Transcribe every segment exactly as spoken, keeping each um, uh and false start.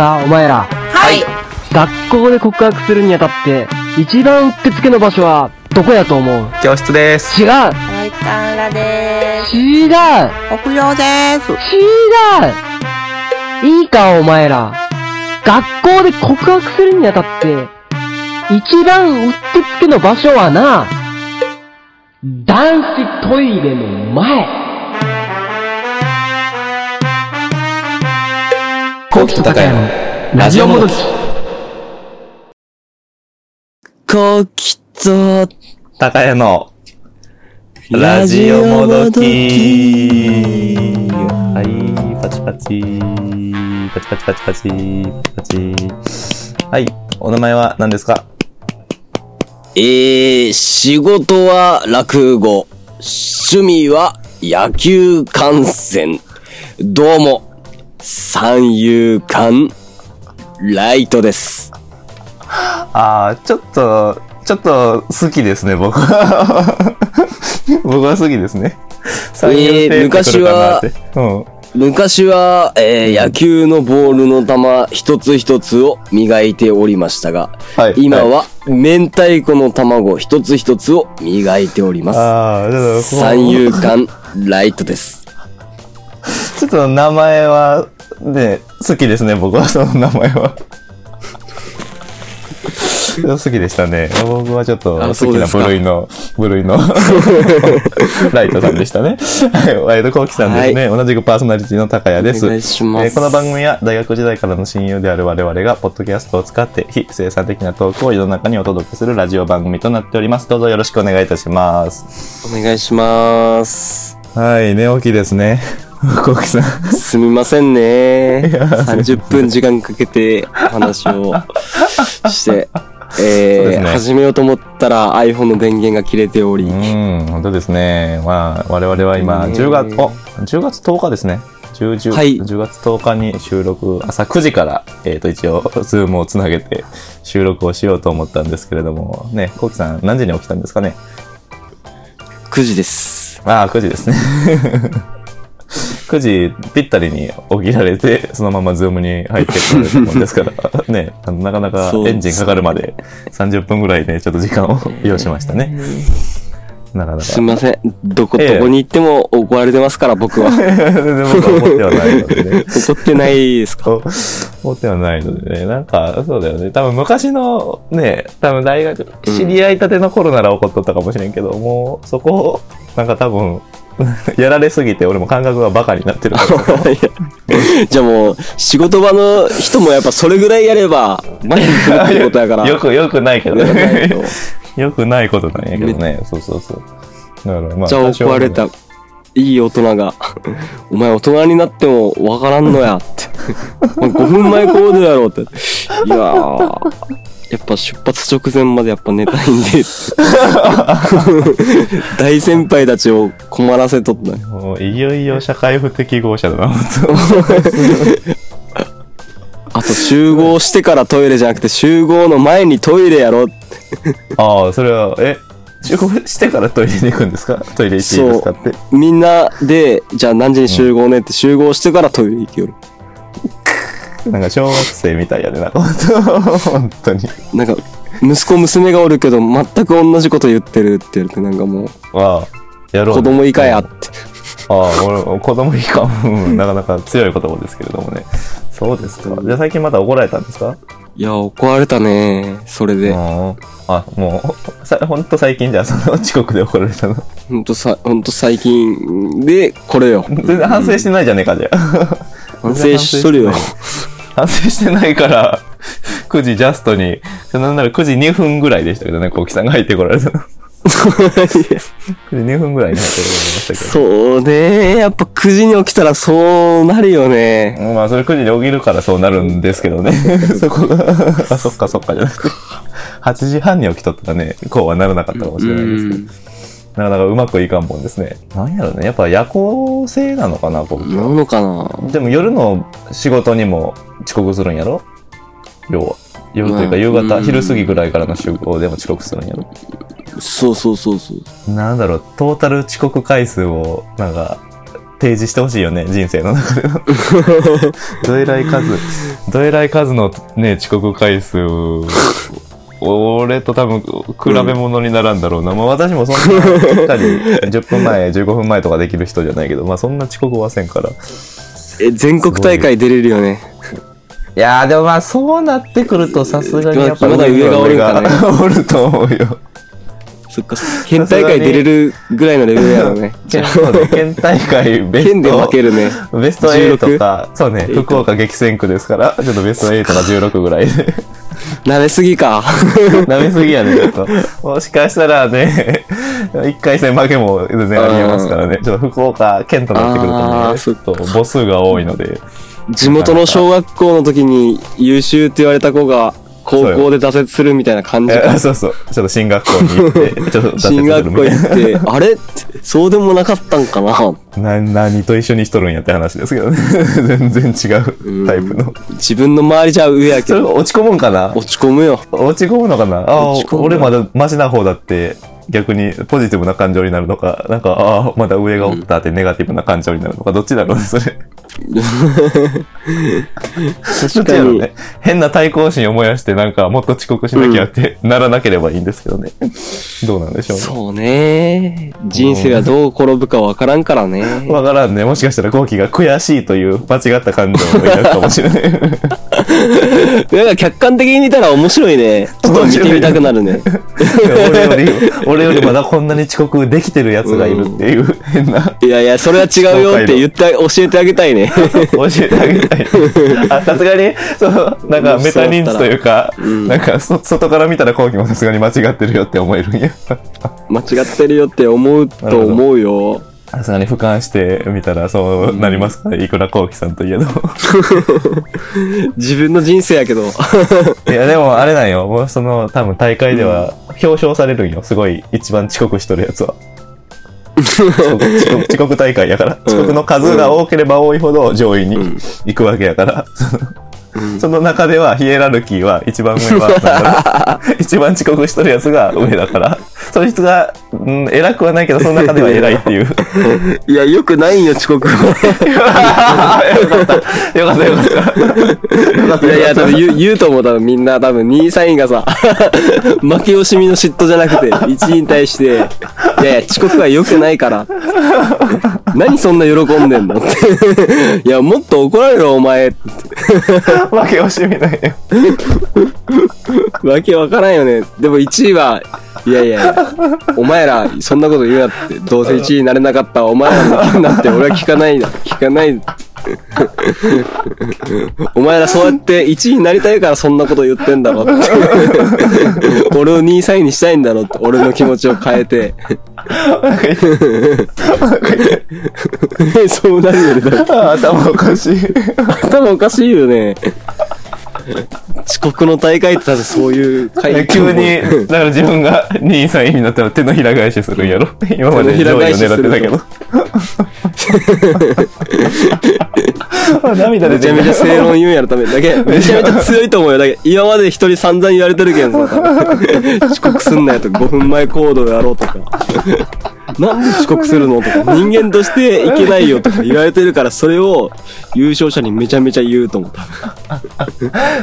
かお前ら。はい。学校で告白するにあたって一番うってつけの場所はどこやと思う？教室です。違う。体育館です。違う。屋上です。違う。いいかお前ら。学校で告白するにあたって一番うってつけの場所はな、男子トイレの前。コウキとタカヤのラジオもどき。コウキとタカヤのラジオもどき。はい、パチパチパチパチパチパチパチ。はい、お名前は何ですか？えー、仕事は落語、趣味は野球観戦。どうも。三遊間ライトです。あー、ちょっとちょっと好きですね、僕は。僕は好きですね。三遊間、えー、昔は、うん、昔は、えー、野球のボールの球一つ一つを磨いておりましたが、はい、今は、はい、明太子の卵一つ一つを磨いております。あー、だから三遊間ライトです。ちょっと名前はね、好きですね、僕は。その名前は好きでしたね。僕はちょっと好きな部類の部類のライトさんでしたね。ワイドコウキさんですね、はい、同じくパーソナリティの高谷です。お願いします。えー、この番組は大学時代からの親友である我々がポッドキャストを使って非生産的なトークを世の中にお届けするラジオ番組となっております。どうぞよろしくお願いいたします。お願いします。はい、寝起きですね、コウキさん。すみませんね。さんじゅっぷん時間かけてお話をして、えーね、始めようと思ったら iPhone の電源が切れており、うん、本当ですね。まあ我々は今じゅうがつ、えー、おじゅうがつとおかですね。じゅう、じゅう、はい、じゅうがつとおかに収録、朝くじから、えー、と一応 Zoom をつなげて収録をしようと思ったんですけれどもね、コウキさん何時に起きたんですかね？くじです。ああ、くじですね。くじぴったりに起きられて、そのままズームに入ってくるもんですからね、あのなかなかエンジンかかるまでさんじゅっぷんぐらいね、ちょっと時間を要しましたね。なかなかすみません。どこ、どこに行っても怒られてますから、僕は。全然僕は怒ってはないのでね。怒ってないですか？怒ってはないのでね。なんか、そうだよね。多分昔のね、多分大学、知り合いたての頃なら怒っとったかもしれんけど、うん、もうそこを、なんか多分、やられすぎて俺も感覚がバカになってるからじゃあもう仕事場の人もやっぱそれぐらいやればマジでするってことやからよくよくないけどね。よくないことなんやけどね。そうそうそう。だからまあじゃあ怒られたいい大人がお前大人になってもわからんのやってごふんまえ行動やろうって。いやー、やっぱ出発直前までやっぱ寝たいんで大先輩たちを困らせとった。もういよいよ社会不適合者だな。あと集合してからトイレじゃなくて集合の前にトイレやろ。ああ、それはえ集合してからトイレに行くんですか？トイレ行っていいですかって。そう、みんなでじゃあ何時に集合ねって集合してからトイレ行きよる。なんか小学生みたいやでな、本当に。なんか息子娘がおるけど全く同じこと言ってるって言って、なんかもう、ああ、やろう、ね、子供以下やって。ああ、俺子供以下、うん、なかなか強い言葉ですけれどもね。そうですか。じゃあ最近また怒られたんですか？いや、怒られたね。それで。ああ、もうさ、ほんと最近じゃん、その遅刻で怒られたの。ほんとさ、ほんと最近でこれよ。全然反省してないじゃねえかじゃ。反省しとるよ。反省してないからくじジャストに、なんならくじにふんぐらいでしたけどね、コウキさんが入ってこられたの。くじにふんぐらいに入ってこられましたけど。そうね、やっぱくじに起きたらそうなるよね。まあそれくじに起きるからそうなるんですけどね。そこがあ、そっかそっかじゃなくてはちじはんに起きとったらね、こうはならなかったかもしれないですけど、うん、なかなかうまくいかんもんですね。なんやろね、やっぱ夜行性なのかな、僕。なのかな。でも夜の仕事にも遅刻するんやろ。要は夜というか夕方、うん、昼過ぎぐらいからの集合でも遅刻するんやろ。そうそうそうそう。なんだろう、トータル遅刻回数をなんか提示してほしいよね、人生の中でのどえらい数どえらい数の、ね、遅刻回数俺と多分比べ物にならんだろうな、うん、まあ、私もそんなしっかりじゅっぷんまえじゅうごふんまえとかできる人じゃないけど、まあ、そんな遅刻はせんから。え、全国大会出れるよね。いやー、でもまあそうなってくるとさすがにやっぱまだ上がおるかね、おると思うよ。そっか、県大会出れるぐらいのレベルやろね。じゃあ、ね、県大会ベスト県で負けるね。ベストはちとか、そうね、福岡激戦区ですから、ちょっとベストはちとかじゅうろくぐらいで。舐めすぎか。舐めすぎやね、ちょっと。もしかしたらね、いっかい戦負けも全然ありえますからね。ちょっと福岡県となってくるとね、ちょっと母数が多いので。地元の小学校の時に優秀って言われた子が、高校で挫折するみたいな感じか。そうそう。ちょっと進学校に行って、ちょっと挫折するみたいな。進学校行って、あれそうでもなかったんかなな何と一緒にしとるんやって話ですけどね。全然違うタイプの。自分の周りじゃ上やけど。それ落ち込むんかな。落ち込むよ。落ち込むのかな。あ、俺まだマシな方だって、逆にポジティブな感情になるのか、なんか、ああ、まだ上がおったってネガティブな感情になるのか、どっちだろうね、それ。確かにね、変な対抗心を燃やしてなんかもっと遅刻しなきゃって、うん、ならなければいいんですけどね。どうなんでしょうね。そうね、人生がどう転ぶかわからんからね。わからんね。もしかしたらゴーキが悔しいという間違った感情を抱くかもしれない。なんか客観的に見たら面白いね。ちょっと見てみたくなるね。俺より俺よりまだこんなに遅刻できてるやつがいるっていう、うん、変な。いやいや、それは違うよって言って教えてあげたいね。教えてあげたい。あ、さすがにそのなんかメタ認知というか、うん、なんかそ外から見たら後期もさすがに間違ってるよって思えるんや。間違ってるよって思うと思うよ。さすがに俯瞰してみたらそうなりますか、ね、うん、いくら後期さんといえど。自分の人生やけど。いやでもあれなんよ、もうその多分大会では表彰されるんよ、すごい一番遅刻しとるやつは。遅刻、遅刻、遅刻大会やから、遅刻の数が多ければ多いほど上位に行くわけやから、うんうん、その中ではヒエラルキーは一番上は一番遅刻しとるやつが上だから、そいつが、うん、偉くはないけどその中では偉いっていう。いや、よくないよ遅刻は。よかったよかったよかった。いやいや、多分言う、言うと思う、多分みんな多分にいさんいがさ負け惜しみの嫉妬じゃなくていちいに対していやいや遅刻は良くないから何そんな喜んでんのっていや、もっと怒られろお前。わけ惜しみないよ。わけわからんよね。でもいちいはいやいやお前らそんなこと言うなって、どうせいちいになれなかったお前らの意見なんて俺は聞かないな、聞かないお前らそうやっていちいになりたいからそんなこと言ってんだろって俺をにいさんいにしたいんだろって、俺の気持ちを変えてそうなるよね。頭おかしい。頭おかしいよね。遅刻の大会って多分そういう会急にだから自分がにいさんいになったら手のひら返しするんやろ。今まで上位を狙ってたけど涙でめちゃめちゃ正論言うんやろ。ためだけめちゃめちゃ強いと思うよ。だけ今まで一人散々言われてるけどさ遅刻すんなよとかごふんまえ行動やろうとかなんで遅刻するのとか人間としていけないよとか言われてるから、それを優勝者にめちゃめちゃ言うと思った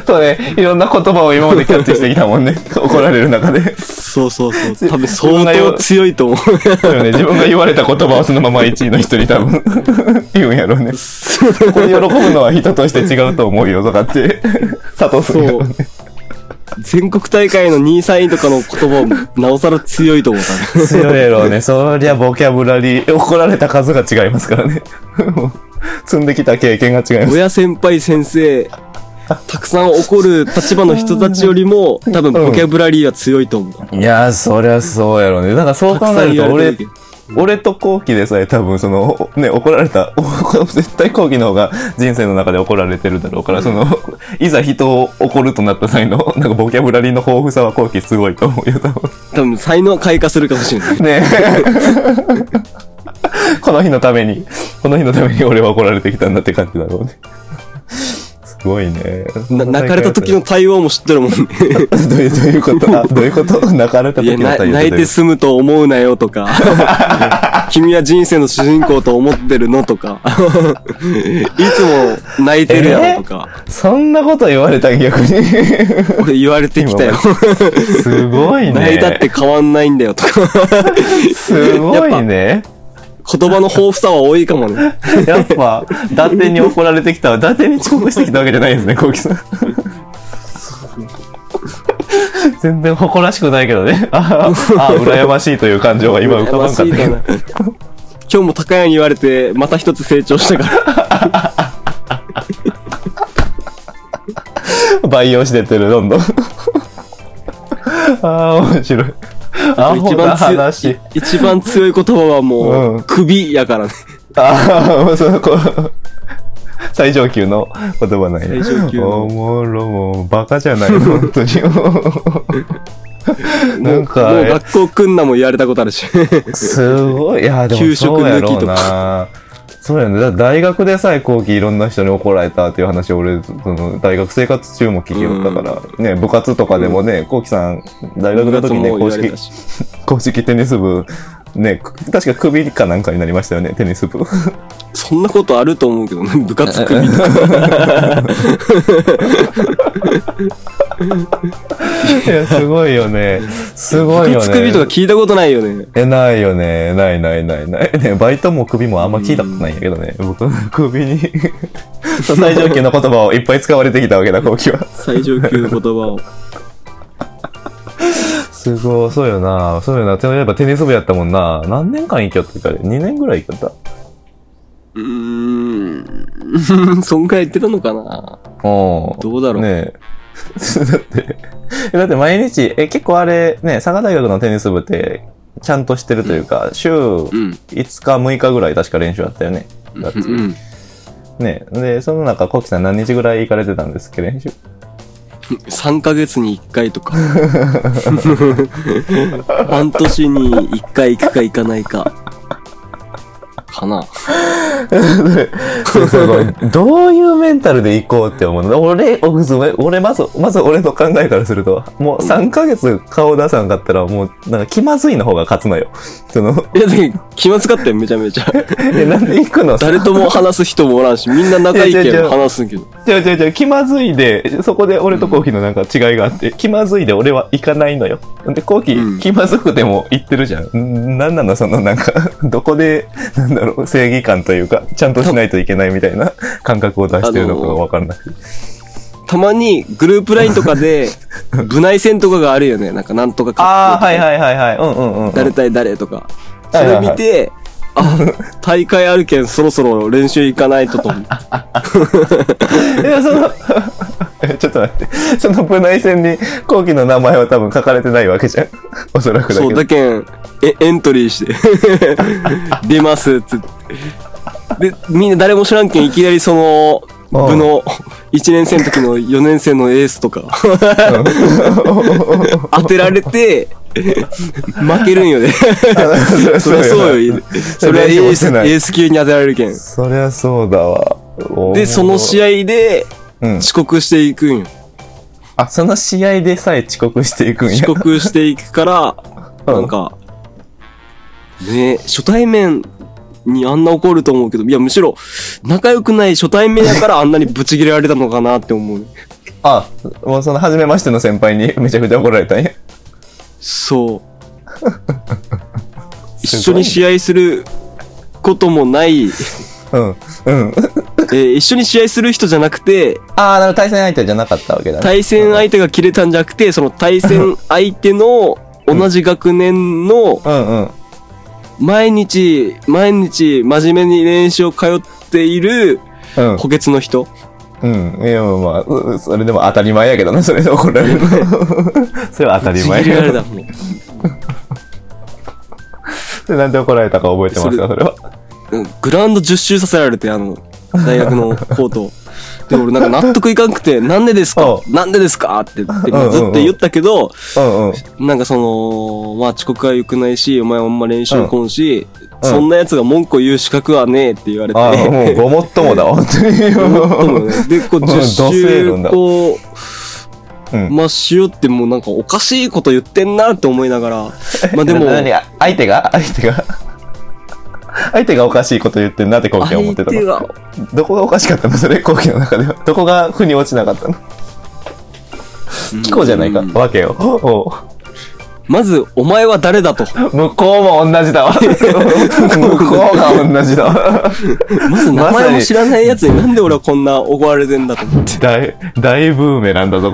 そうね、いろんな言葉を今までキャッチしてきたもんね怒られる中で。そうそうそう、多分相当強いと思う。そうよね、自分が言われた言葉をそのままいちいの人に多分言うんやろうね。これ喜ぶのは人として違うと思うよとかって佐藤さんがね、全国大会のにいさんいとかの言葉もなおさら強いと思ったね。強いやろうね。そりゃボキャブラリー、怒られた数が違いますからね。積んできた経験が違います。親先輩先生たくさん怒る立場の人たちよりも多分ボキャブラリーは強いと思う、うん、いやーそりゃそうやろうね。だからそう考えると俺俺と後期でさえ多分そのね怒られた絶対後期の方が人生の中で怒られてるだろうから、うん、そのいざ人を怒るとなった際のなんかボキャブラリーの豊富さは後期すごいと思うよ。多分多分才能開花するかもしれないねこの日のためにこの日のために俺は怒られてきたんだって感じだろうね。すごいね。な泣かれた時の対応も知ってるもんね。どういうことどういうこと泣かれた時の対応。泣いて済むと思うなよとか君は人生の主人公と思ってるのとかいつも泣いてるやろとか、えー、そんなこと言われた逆に俺言われてきたよすごいね。泣いたって変わんないんだよとかすごいね。言葉の豊富さは多いかもね。やっぱ伊達に怒られてきた。伊達に遅刻してきたわけじゃないですね、こうきさん。全然誇らしくないけどね。ああ羨ましいという感情が今浮かばんかったけど。今日も高谷に言われてまた一つ成長したから。培養してってるどんどん。ああ面白い。一番話一番強い言葉はもう、うん、首やからね。ああ、そこ最上級の言葉なんや。最上級の。おもろもうバカじゃない本当に。なんかもう学校来んなも言われたことあるし。すごい。いやでもそうやろうな。そうやね。だ大学でさえ後期いろんな人に怒られたっていう話を俺その大学生活中も聞きよったから、うん、ね部活とかでもね後期、うん、さん大学の時ね公式公式テニス部ね確か首かなんかになりましたよねテニス部。そんなことあると思うけどね部活首とか。いやすごいよねすごいよね。部活首とか聞いたことないよね。えないよねないないないない、ね、バイトも首もあんま聞いたことないんやけどね。僕首に最上級の言葉をいっぱい使われてきたわけだ後期は。最上級の言葉を。すごいそうよなそうよな。やっぱテニス部やったもんな。何年間行きよったかにねんぐらい行きよった。うーんそんくらい言ってたのかな。おどうだろうねえ。だってだって毎日え結構あれね佐賀大学のテニス部ってちゃんとしてるというか、うん、週いつかむいかぐらい確か練習あったよね。だって、うんうん、ねでその中コキさん何日ぐらい行かれてたんですっけ練習。さんかげつにいっかいとか半年にいっかい行くか行かないか。かなすごいどういうメンタルで行こうって思うの。俺、俺まず、まず俺の考えからするともうさんかげつ顔出さんかったらもうなんか気まずいの方が勝つのよその。いやで気まずかったよめちゃめちゃ。えなんで行くの。誰とも話す人もおらんしみんな仲いいけど話すんけど。違う違う違う気まずいでそこで俺とコウキのなんか違いがあって、うん、気まずいで俺は行かないのよ。でコウキ、うん、気まずくても行ってるじゃん。なんなのそのなんかどこでなんだろう正義感というかちゃんとしないといけないみたいな感覚を出してるのかが分からない。たまにグループラインとかで部内戦とかがあるよね。なんかなんとかかっこいいとか、あーはいはいはいはい、うんうんうん、誰対誰とかそれ見て、はいはいはい、あ大会あるけんそろそろ練習行かないとと思う。いやそのちょっと待ってその部内戦に後期の名前は多分書かれてないわけじゃんおそらくだけど。そうだけんえエントリーして出ますっつってでみんな誰も知らんけんいきなりその部のいちねん生の時のよねん生のエースとか当てられて負けるんよね。そりゃそうよそれはエース、エース級に当てられるけんそりゃそうだわ。でその試合で遅刻していくんよ、うん、あその試合でさえ遅刻していくんや。遅刻していくからなんかね初対面にあんな怒ると思うけど、いやむしろ仲良くない初対面やからあんなにブチ切れられたのかなって思う。あもうその初めましての先輩にめちゃくちゃ怒られたんや。そう一緒に試合することもないうんうんえー、一緒に試合する人じゃなくて、ああ、対戦相手じゃなかったわけだね。対戦相手が切れたんじゃなくて、その対戦相手の同じ学年の毎日毎日真面目に練習を通っている補欠の人。うん、うん、いやまあそれでも当たり前やけどね。それで怒られる。それは当たり前。切れられたもん。でなんで怒られたか覚えてますかそれは。グラウンドじゅっしゅうさせられてあの。大学のコートで俺なんか納得いかんくてなんでですかなんでですかって言ってずっと言ったけど、うんうん、なんかそのまあ遅刻は良くないしお前はあんま練習こんし、うん、そんなやつが文句を言う資格はねえって言われて、あもうごもっともだ本当にごもっとも、ね、でこうじゅっしゅうこううん、まあしようってもうなんかおかしいこと言ってんなって思いながら、まあでも相手が相手が相手がおかしいこと言ってんなってコウキは思ってたの。相手がどこがおかしかったのそれ、コウキの中ではどこが腑に落ちなかったの？聞こうじゃないかわけよ。おうまずお前は誰だと。向こうも同じだわ。向こうが同じだわ。まず名前も知らないやつになんで俺はこんな怒られてんだと思って。大大ブーメランだぞ。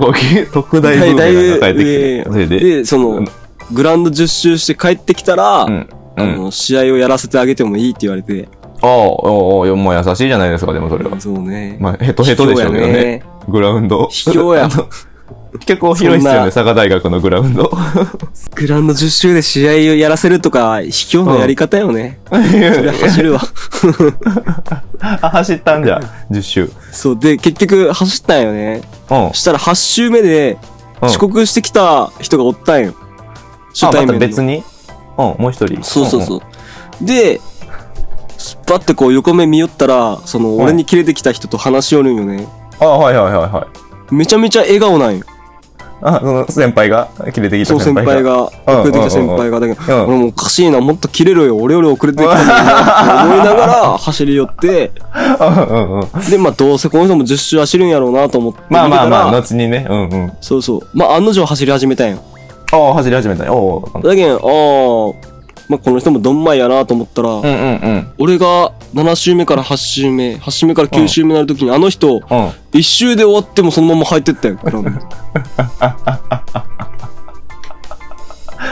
特大ブーメランが帰ってきて。それで、でそのグラウンドじゅっ周して帰ってきたら、うんうん、あの試合をやらせてあげてもいいって言われて。ああ、おお、もう優しいじゃないですかでもそれは。そうね。まあヘトヘトでしょうけどね。グラウンド。卑怯や。結構広いっすよね、佐賀大学のグラウンド。グラウンドじゅっ周で試合をやらせるとか、卑怯のやり方よね。うん、それ走るわ。あ、走ったんじゃ、じゅっ周。そう、で、結局走ったんよね。うん。したらはち周目で、遅刻してきた人がおったんよ。初対面の。あ、また別に？うん、もう一人。そうそうそう。うんうん、で、バッてこう横目見よったら、その、俺にキレてきた人と話しよるんよね。あ、はいはいはいはい。めちゃめちゃ笑顔なんよ。あ、その先輩がキレてきた先輩が遅れてきた先輩がだけど、俺もおかしいな、もっとキレろよ、俺より遅れてきたんだと思いながら走り寄ってで、まあどうせこの人もじゅっ周走るんやろうなと思ってまあまあまあ後にね、うんうん、そうそう、まあ案の定走り始めたんよ。ああ走り始めたんよ。だけどああまあこの人もどんまいやなと思ったら、うんうんうん、俺がなな周目からはち周目はち周目からきゅう周目になるときに、うん、あの人、うん、いち周で終わってもそのまま入ってったよ。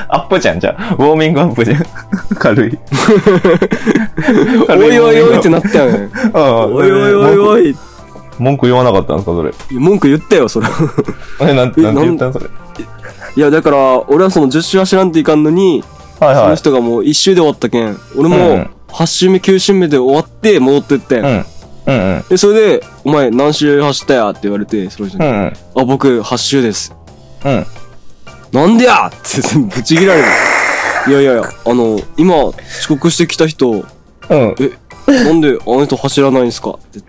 アップじゃん、じゃあウォーミングアップじゃん。軽い軽いおいおいおいってなったよね。おいおいおいおい文句言わなかったんですかそれ。文句言ったよそれ。え、なんて言ったんそれ。いやだから俺はそのじゅっ周走らんといかんのに、はいはい、その人がもういち周で終わったけん俺もはち周目きゅう周目で終わって戻ってって、うんうんうん、でそれでお前何周走ったやって言われてその人に、うんうん、あ僕はち周です、うん、なんでやってぶち切られる。いやいやいやあの今遅刻してきた人、うん、えなんであの人走らないんすかって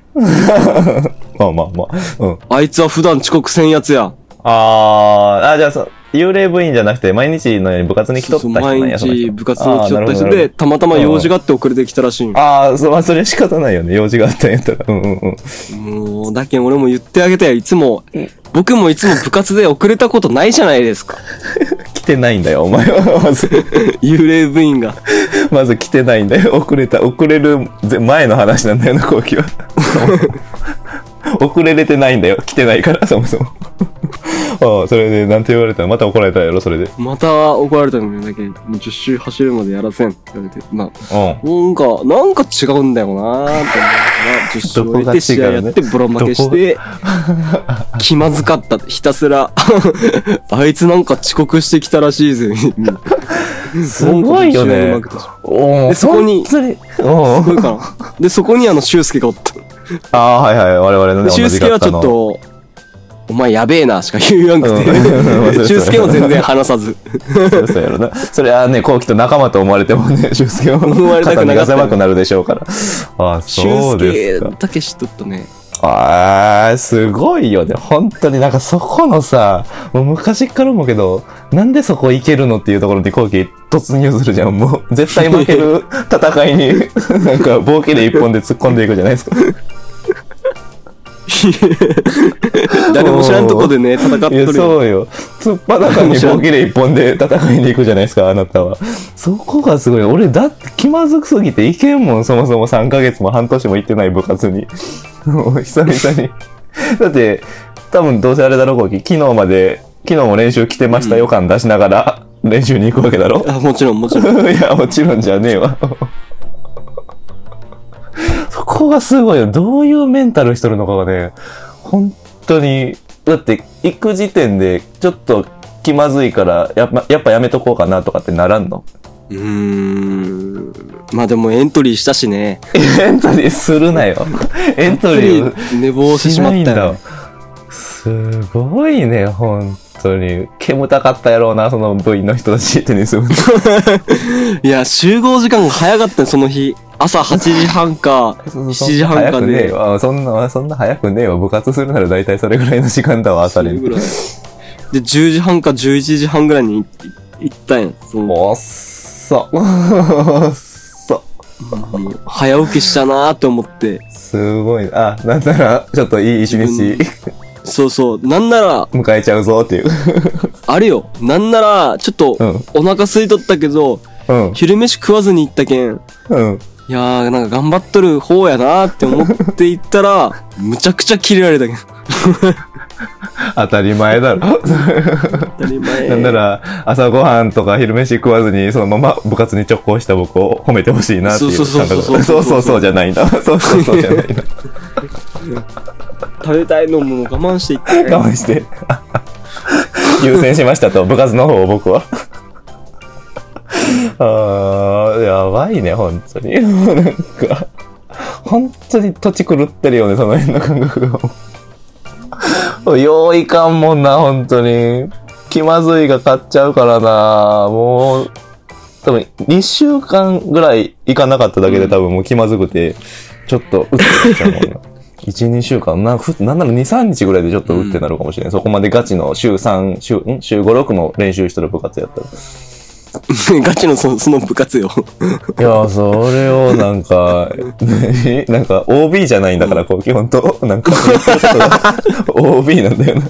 まあまあまあ、うん、あいつは普段遅刻せんやつや。あーあじゃあそう幽霊部員じゃなくて毎日のように部活に来とった人なんや。そうそう毎日部活に来とった人でたまたま用事があって遅れてきたらしいんよ。ああ、それはそれ仕方ないよね。用事があったんやったら。うんうんうん。もうだけん俺も言ってあげたよ。いつも、うん、僕もいつも部活で遅れたことないじゃないですか。来てないんだよお前はまず。幽霊部員がまず来てないんだよ。遅れた遅れる前の話なんだよな後期は。遅れれてないんだよ。来てないからそもそも。ああそれでなんて言われたの。また怒られたやろそれで。また怒られたのよ。だけどもうじゅっ周走るまでやらせんって言われて、まあ、うん、なんかなんか違うんだよなーってじゅっ周終えて試合やってボロ負けして気まずかったひたすらあいつなんか遅刻してきたらしいぜすごいよね。でそこにすごいかな。でそこにあの修介がおった。ああはいはい我々のね同じ学科の修介はちょっとお前やべえなしか言わんくて、うん、修介も全然話さずそうそうやろな。それはね後期と仲間と思われてもね修介も思われたくなかった、ね、肩身が狭くなるでしょうから。ああそうですか。修介だけ知っとったね。ああすごいよね本当に。なんかそこのさもう昔っから思うけどなんでそこ行けるのっていうところに後期突入するじゃん。もう絶対負ける戦いになんかボケで一本で突っ込んでいくじゃないですか誰も知らんとこでね戦っとるよ。そうよ突っ裸にボケで一本で戦いに行くじゃないですかあなたは。そこがすごい。俺だって気まずくすぎて行けんもん。そもそもさんかげつも半年も行ってない部活に久々にだって多分どうせあれだろうこうき昨日まで昨日も練習来てました予感出しながら練習に行くわけだろ、うん、あもちろんもちろんいやもちろんじゃねえわそこがすごいよ。どういうメンタルしてるのかがね本当に。だって行く時点でちょっと気まずいからやっぱ、やっぱやめとこうかなとかってならんの。ううーん、まあでもエントリーしたしね。エントリーするなよ。エントリー寝坊してしまったよ。すごいね、本当に煙たかったやろうな、その部員の人たちテニス部。いや集合時間が早かったね、その日。朝はちじはんかしちじはんかで、ね、そんなそんな早くねえわ。部活するなら大体それぐらいの時間だわ、朝練で。じゅうじはんかじゅういちじはんぐらいに行ったんや。おっそおっそ、うん、早起きしたなーって思って。すごい。あ、なんならちょっといい一日、そうそう、なんなら迎えちゃうぞっていう。あれよ、なんならちょっとお腹空いとったけど、うん、昼飯食わずに行ったけん、うん、いやー、なんか頑張っとる方やなーって思っていったら、むちゃくちゃキレられたけど。当たり前だろ。当たり前。なんなら、朝ごはんとか昼飯食わずに、そのまま部活に直行した僕を褒めてほしいなっていう。そうそうそうそう。そうそうそうじゃないんだ。そうそうそうじゃないんだ。食べたいのも我慢していった、ね。我慢して。優先しましたと、部活の方を僕は。あー、やばいね、本当に。なんか本当に土地狂ってるよね、その辺の感覚が。よういかんもんな、本当に。気まずいが買っちゃうからな。もう多分にしゅうかんぐらい行かなかっただけで、多分もう気まずくてちょっとうってなっちゃうもんな。いち、にしゅうかん、なんかなんならに、みっかぐらいでちょっとうってなるかもしれない、うん、そこまでガチの週さん、週ん週ご、ろくの練習してる部活やったら。ガチの そ, その部活よ。いや、それをなんかなんか オービー じゃないんだから、こう基本となんかオービー なんだよな。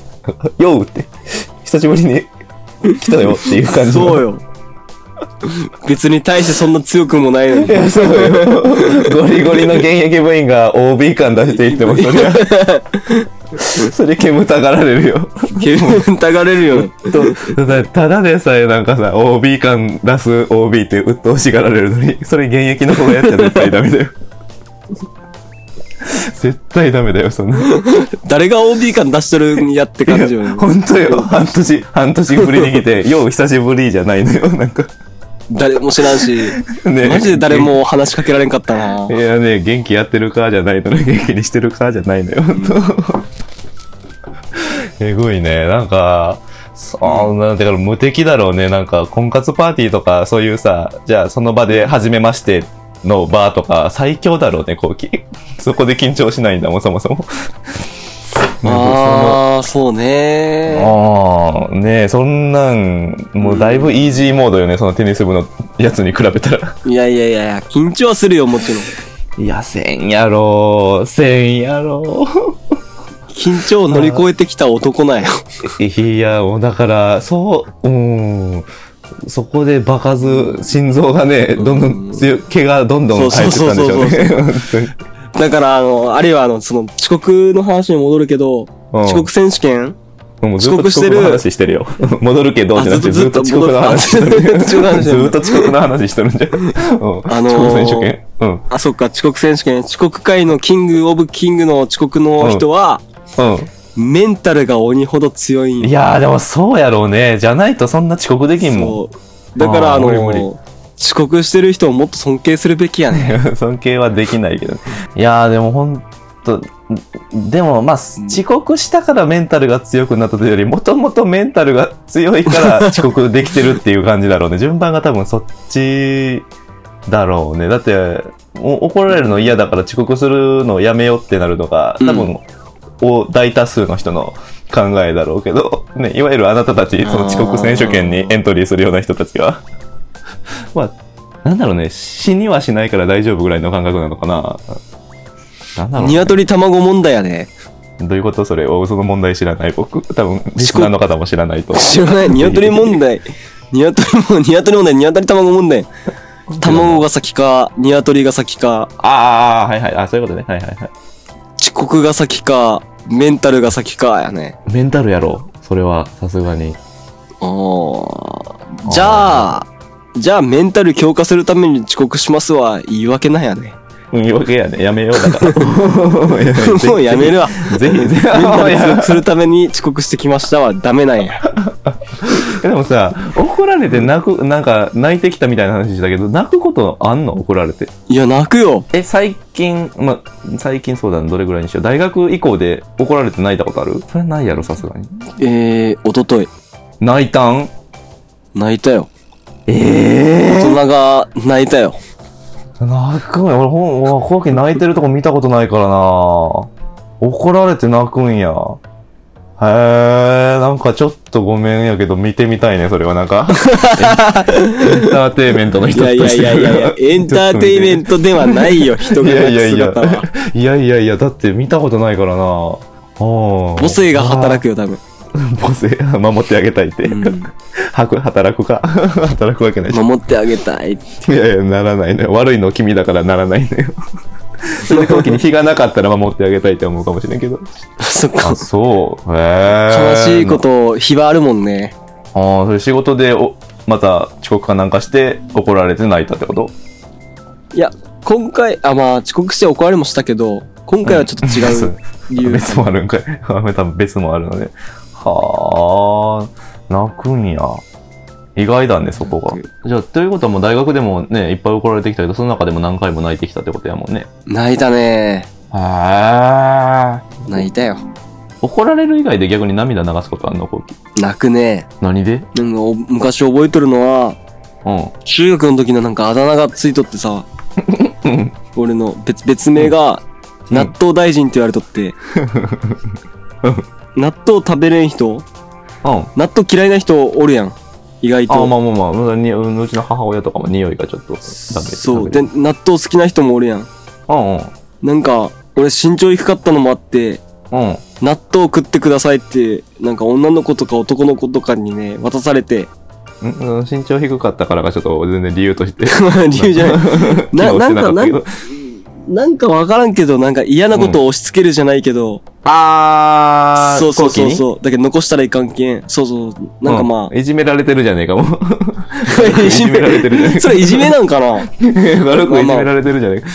ようって久しぶりに来たよっていう感じ。そうよ。別に大してそんな強くもないのに。いや、そうよ。ゴリゴリの現役部員が オービー 感出していっても、それはそれ煙たがられるよ。煙たがれるよ。ただでさえなんかさ オービー 感出す オービー ってうっとうしがられるのに、それ現役の子がやっちゃ絶対ダメだよ。絶対ダメだよ、そんな。誰が オービー 感出してるんやって感じよね。本当よ。半年半年ぶりに来て、よう久しぶりじゃないのよ、なんか。誰も知らんし、ね、マジで誰も話しかけられんかったな。いやね、元気やってるかじゃないのね、元気にしてるかじゃないのよ、うん、えぐいね、なんかそうなんていうか無敵だろうね。なんか婚活パーティーとかそういうさ、じゃあその場で初めましてのバーとか最強だろうね、後期。そこで緊張しないんだもん、そもそも。ああ、そうね。ああ、ねえ、そんなん、もうだいぶイージーモードよね、うん、そのテニス部のやつに比べたら。いやいやいや、緊張するよ、もちろん。いや、せんやろ、せんやろ。緊張を乗り越えてきた男なんよ。いや、だから、そう、うん。そこで場数、心臓がね、どんどん強、毛がどんどん生えてたんでしょうね。だから、あの、あるいは、あの、その、遅刻の話に戻るけど、うん、遅刻選手権遅刻してる。話してるよ。戻るけど、じゃなくて、ずっと遅刻の話してる。ずっと遅刻の話してるんじゃん。あのー、遅刻選手権、うん、あ、そっか、遅刻選手権。遅刻界のキングオブキングの遅刻の人は、うんうん、メンタルが鬼ほど強いん。いやー、でもそうやろうね。じゃないとそんな遅刻できんもん。そう。だから、あのー、無理無理、遅刻してる人をもっと尊敬するべきやね。尊敬はできないけど。いやー、でもほんと、でもまあ、遅刻したからメンタルが強くなったというより、もともとメンタルが強いから遅刻できてるっていう感じだろうね。順番が多分そっちだろうね。だって、怒られるの嫌だから遅刻するのやめようってなるのが、多分、うん、大多数の人の考えだろうけど、ね、いわゆるあなたたち、その遅刻選手権にエントリーするような人たちは。まあ、なんだろうね、死にはしないから大丈夫ぐらいの感覚なのかな。なんだろうね、鶏卵問題やね。どういうこと？それを、その問題知らない僕。多分、リスナーの方も知らないと。知らない。鶏問題。鶏も、鶏問題、鶏卵問題。卵が先か、鶏が先か。ああ、はいはい。あ、そういうことね。はいはいはい。遅刻が先か、メンタルが先かやね。メンタルやろ。それは、さすがに。おー。じゃあ、じゃあメンタル強化するために遅刻しますは言い訳なんやね。うん、余計やね、やめようだからもうやめるわぜひ、みんなで遅刻するために遅刻してきましたはダメなんやでもさ、怒られて泣く、なんか泣いてきたみたいな話したけど、泣くことあんの？怒られて。いや、泣くよ。え、最近、ま、最近そうだね、どれぐらいにしよう。大学以降で怒られて泣いたことある？それないやろ、さすがに。えー、おととい。泣いたん？泣いたよ。えー、大人が泣いたよ。泣くんや。俺、ほん、俺、こうやって泣いてるとこ見たことないからな。怒られて泣くんや。へー、なんかちょっとごめんやけど見てみたいね、それはなんかエンターテイメントの一つとして。いやいやいやいや、エンターテイメントではないよ、人が泣く姿は。いやいやいや、いやいやだって見たことないからな。母性が働くよ、多分。母性守ってあげたいって、うん、働くか働くわけないし、守ってあげたいっていやいやならないね、悪いの君だからならないねその時に日がなかったら守ってあげたいって思うかもしれんけどそっか、あ、そう、へえ、悲しいこと日はあるもんね。ああ、それ仕事でおまた遅刻かなんかして怒られて泣いたってこと？いや、今回、あ、まあ遅刻して怒られもしたけど、今回はちょっと違う理由、うん、別もあるんかい多分別もあるので、はあ、泣くんや。意外だね、そこが。じゃあ、ということはもう大学でもね、いっぱい怒られてきたけど、その中でも何回も泣いてきたってことやもんね。泣いたねー。はあ。泣いたよ。怒られる以外で逆に涙流すことあんの？こう泣くね。何で？なんか昔覚えとるのは、うん、中学の時のなんかあだ名がついとってさ、俺の 別, 別名が、うん、納豆大臣って言われとって。納豆食べれん人、うん、納豆嫌いな人おるやん、意外と。あ、まあまあまあ、うちの母親とかも匂いがちょっとダメ。そうで、納豆好きな人もおるやん。うんうん。なんか俺身長低かったのもあって、うん、納豆食ってくださいってなんか女の子とか男の子とかにね渡されて、うん、身長低かったからがちょっと全然理由として理由じゃないな, なんかなんかなんかわからんけど、なんか嫌なことを押し付けるじゃないけど、うん、あー、そうそうそうそう、だけど残したらいかんけん、そうそう、なんかまあ、うん、いじめられてるじゃねえかもういじめられてるじゃねえかそれいじめなんかな悪くいじめられてるじゃねえか、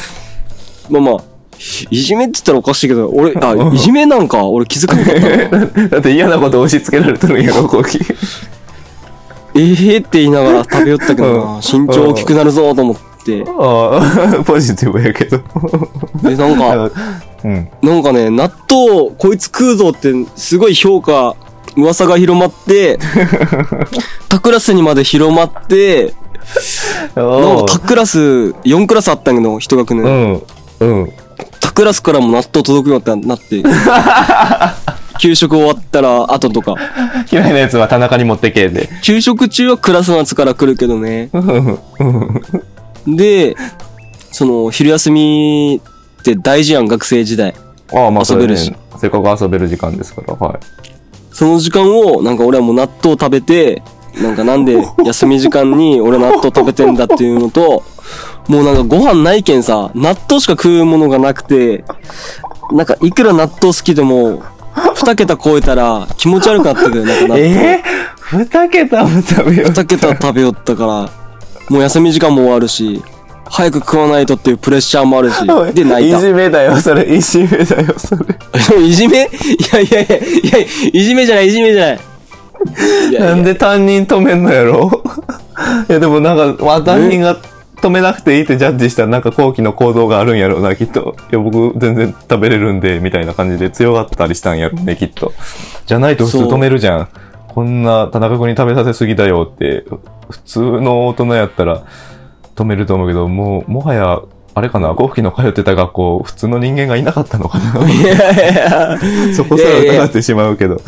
まあまあ、まあまあ、いじめって言ったらおかしいけど、俺、あ、いじめなんか俺気づかなかったなだって嫌なことを押し付けられてるんやろ、コウキえーって言いながら食べよったけどな、うん、身長大きくなるぞと思って、あポジティブやけどで、なんか、うん、なんかね、納豆こいつ食うぞってすごい評価、噂が広まって他クラスにまで広まって、なんか他クラスよんクラスあったんやけど、一学年、うんうん、他クラスからも納豆届くよってなって給食終わったら後とか嫌いなやつは田中に持ってけで、給食中はクラスのやつから来るけどねで、その昼休みって大事やん、学生時代。ああ、まあ遊べるし、ね、せっかく遊べる時間ですから、はい。その時間をなんか俺はもう納豆食べて、なんかなんで休み時間に俺納豆食べてんだっていうのと、もうなんかご飯ないけんさ、納豆しか食うものがなくて、なんかいくら納豆好きでもに桁超えたら気持ち悪かったけど、なんか納豆。ええー、に桁も食べよった。に桁食べよったから。もう休み時間も終わるし、早く食わないとっていうプレッシャーもあるし、で泣いた。いじめだよそれ、いじめだよそれ。いじめ？いやいやいやいや、いじめじゃないいじめじゃない。いやいやなんで担任止めんのやろ。いやでもなんか、まあ、担任が止めなくていいってジャッジしたらなんか後期の行動があるんやろうなきっと。いや僕全然食べれるんでみたいな感じで強がったりしたんやろねきっと。じゃないと普通止めるじゃん。こんな田中君に食べさせすぎだよって普通の大人やったら止めると思うけど、もうもはやあれかな、豪輝の通ってた学校普通の人間がいなかったのかな。いやいやそこすら疑ってしまうけど、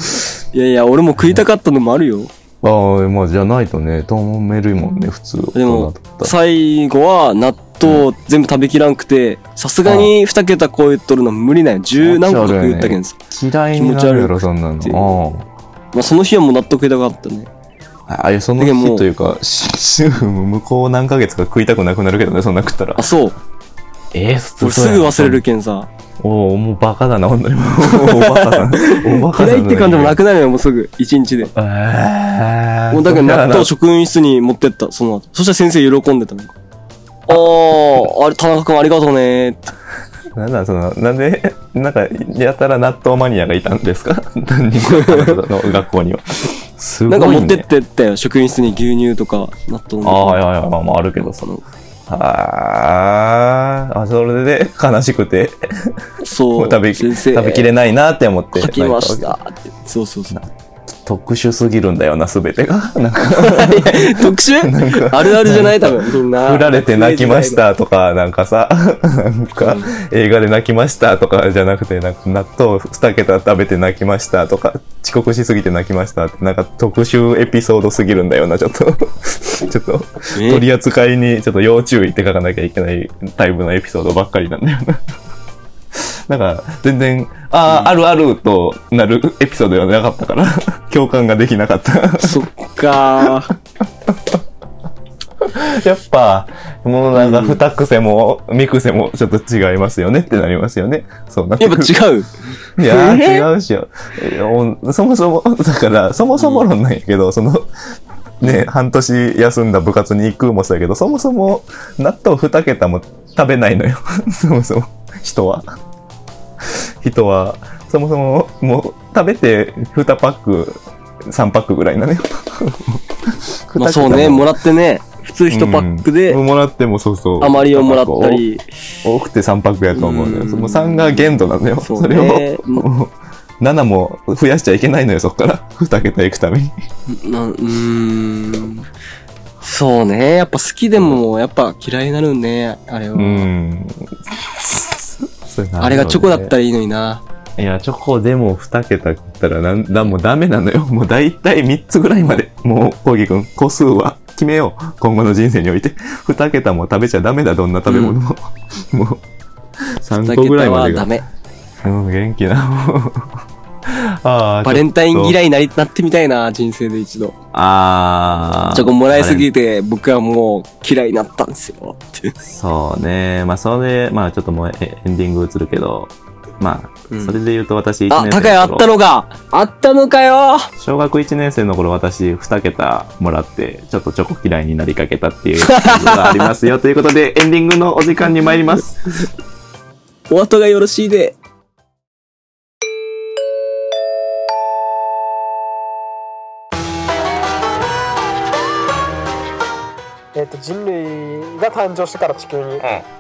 いやいや俺も食いたかったのもあるよ、ね、ああまあじゃないとね止めるもんね普通。でも最後は納豆全部食べきらんくて、さすがにに桁超えとるの無理なんや、じゅう何個か食ったけんさ、嫌いになるやろそんなの。ああまあ、その日はもう納得いたかったね。ああ、その日というか、向こう何ヶ月か食いたくなくなるけどね、そんな食ったら。あ、そう。えー、そうすぐ忘れるけんさ。おお、もうバカだな、ほんとに。おバカだな。おバカだな。嫌いって感じもなくなるよ、もうすぐ。一日で。えー、もうだから納豆を職員室に持ってった、その後。そしたら先生喜んでたの。ああれ田中君ありがとうね。なんだそのなんでなんかやたら納豆マニアがいたんですか？何人かの学校には。すごいね。なんか持ってってったよ職員室に牛乳とか納豆。ああいやいやまあまああるけどその。ああそれで悲しくてそう食べ食べきれないなって思って書きましたってそうそうそう。特殊すぎるんだよな全てがなんか特殊なんかあるあるじゃない多分みんな振られて泣きましたとかなんかさなんか映画で泣きましたとかじゃなくてなんか納豆に桁食べて泣きましたとか遅刻しすぎて泣きましたってなんか特殊エピソードすぎるんだよなちょっとちょっと取り扱いにちょっと要注意って書かなきゃいけないタイプのエピソードばっかりなんだよななんか全然ああ、うん、あるあるとなるエピソードではなかったから共感ができなかったそっかやっぱもうなんか二癖も三癖もちょっと違いますよねってなりますよねそうなってやっぱ違ういや違うしよそもそもだからそもそも論なんやけど、うん、そのね半年休んだ部活に行くもそうやけどそもそも納豆二桁も食べないのよそもそも人は人はそもそももう食べてにパックさんパックぐらいなねまあそうねもらってね普通いちパックで、うん、もらってもそうそう余りをもらったり多くてさんパックやと思うのよそのさんが限度なのよ そ, それをもうななも増やしちゃいけないのよそっからに桁いくためになうーんそうねやっぱ好きでもやっぱ嫌いになるねあれはうんあれがチョコだったらいいのにな。いやチョコでもに桁食ったらなんだもうダメなのよ。もうだいたいみっつぐらいまでもうコウキ君個数は決めよう。今後の人生においてに桁も食べちゃダメだどんな食べ物も、うん、もうさんこぐらいまでが。に桁はダメ。うん元気な。あバレンタイン嫌いに な, りなってみたいな人生で一度。あチョコもらいすぎて僕はもう嫌いになったんですよってそうねまあそれでまあちょっともうエンディング映るけどまあそれで言うと私いちねん生の頃、うん、あ高いあったのかあったのかよ小学いちねん生の頃私に桁もらってちょっとチョコ嫌いになりかけたっていうことがありますよということでエンディングのお時間に参りますお後がよろしいでえー、と人類が誕生してから地球に、うん、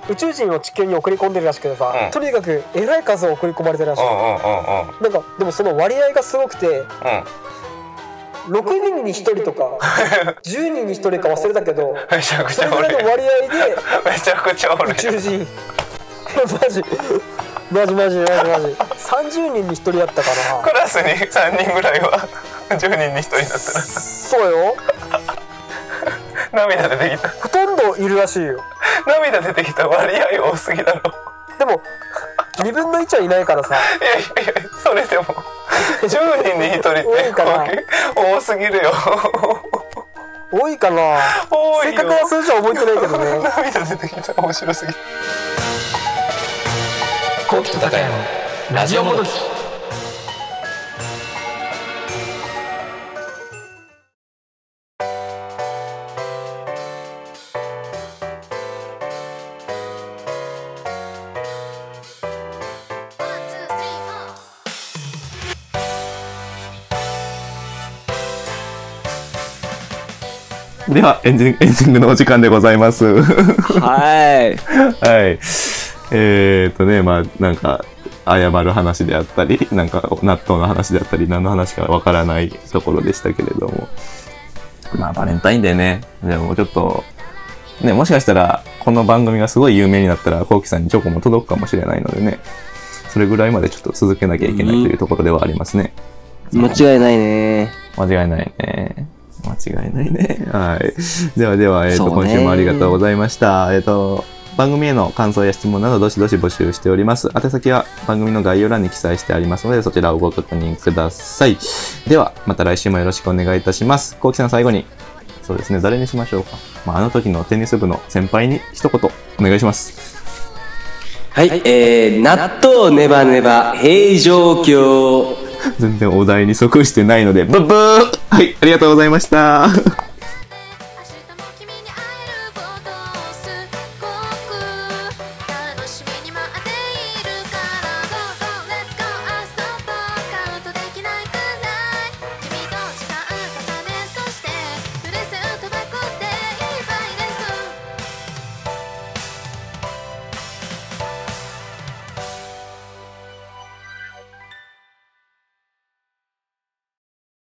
宇宙人を地球に送り込んでるらしくてさ、うん、とにかくえらい数を送り込まれてるらしい、うんうんうん、なんかでもその割合がすごくて、うん、ろくにんにひとりとかじゅうにんにひとりか忘れたけどそれぐらいの割合でめちゃくちゃ宇宙人マジマジマジマジマジさんじゅうにんにひとりだったかなクラスにさんにんぐらいはじゅうにんにひとりだったらそうよ涙出てきたほとんどいるらしいよ涙出てきた割合多すぎだろでもにぶんのいちはいないからさいやいやいやそれでもじゅうにんにひとりって多すぎるよ多いかな多いよ正確な数字は覚えてないけどね涙出てきた面白すぎるコウキと高山のラジオもどきではエンディングのお時間でございますはいはいえー、っとねまあなんか謝る話であったりなんか納豆の話であったり何の話かわからないところでしたけれどもまあバレンタインデーねでもちょっとねもしかしたらこの番組がすごい有名になったらコウキさんにチョコも届くかもしれないのでねそれぐらいまでちょっと続けなきゃいけないというところではありますね、うん、間違いないね間違いないね間違いないね。はい。ではでは、えーと、今週もありがとうございました。えーと、番組への感想や質問などどしどし募集しております。宛先は番組の概要欄に記載してありますので、そちらをご確認ください。では、また来週もよろしくお願いいたします。コウキさん、最後に、そうですね、誰にしましょうか。まあ、あの時のテニス部の先輩に一言お願いします。はい。はい、えー、納豆ネバネバ平常況。全然お題に即してないのでブッブー。はい、ありがとうございました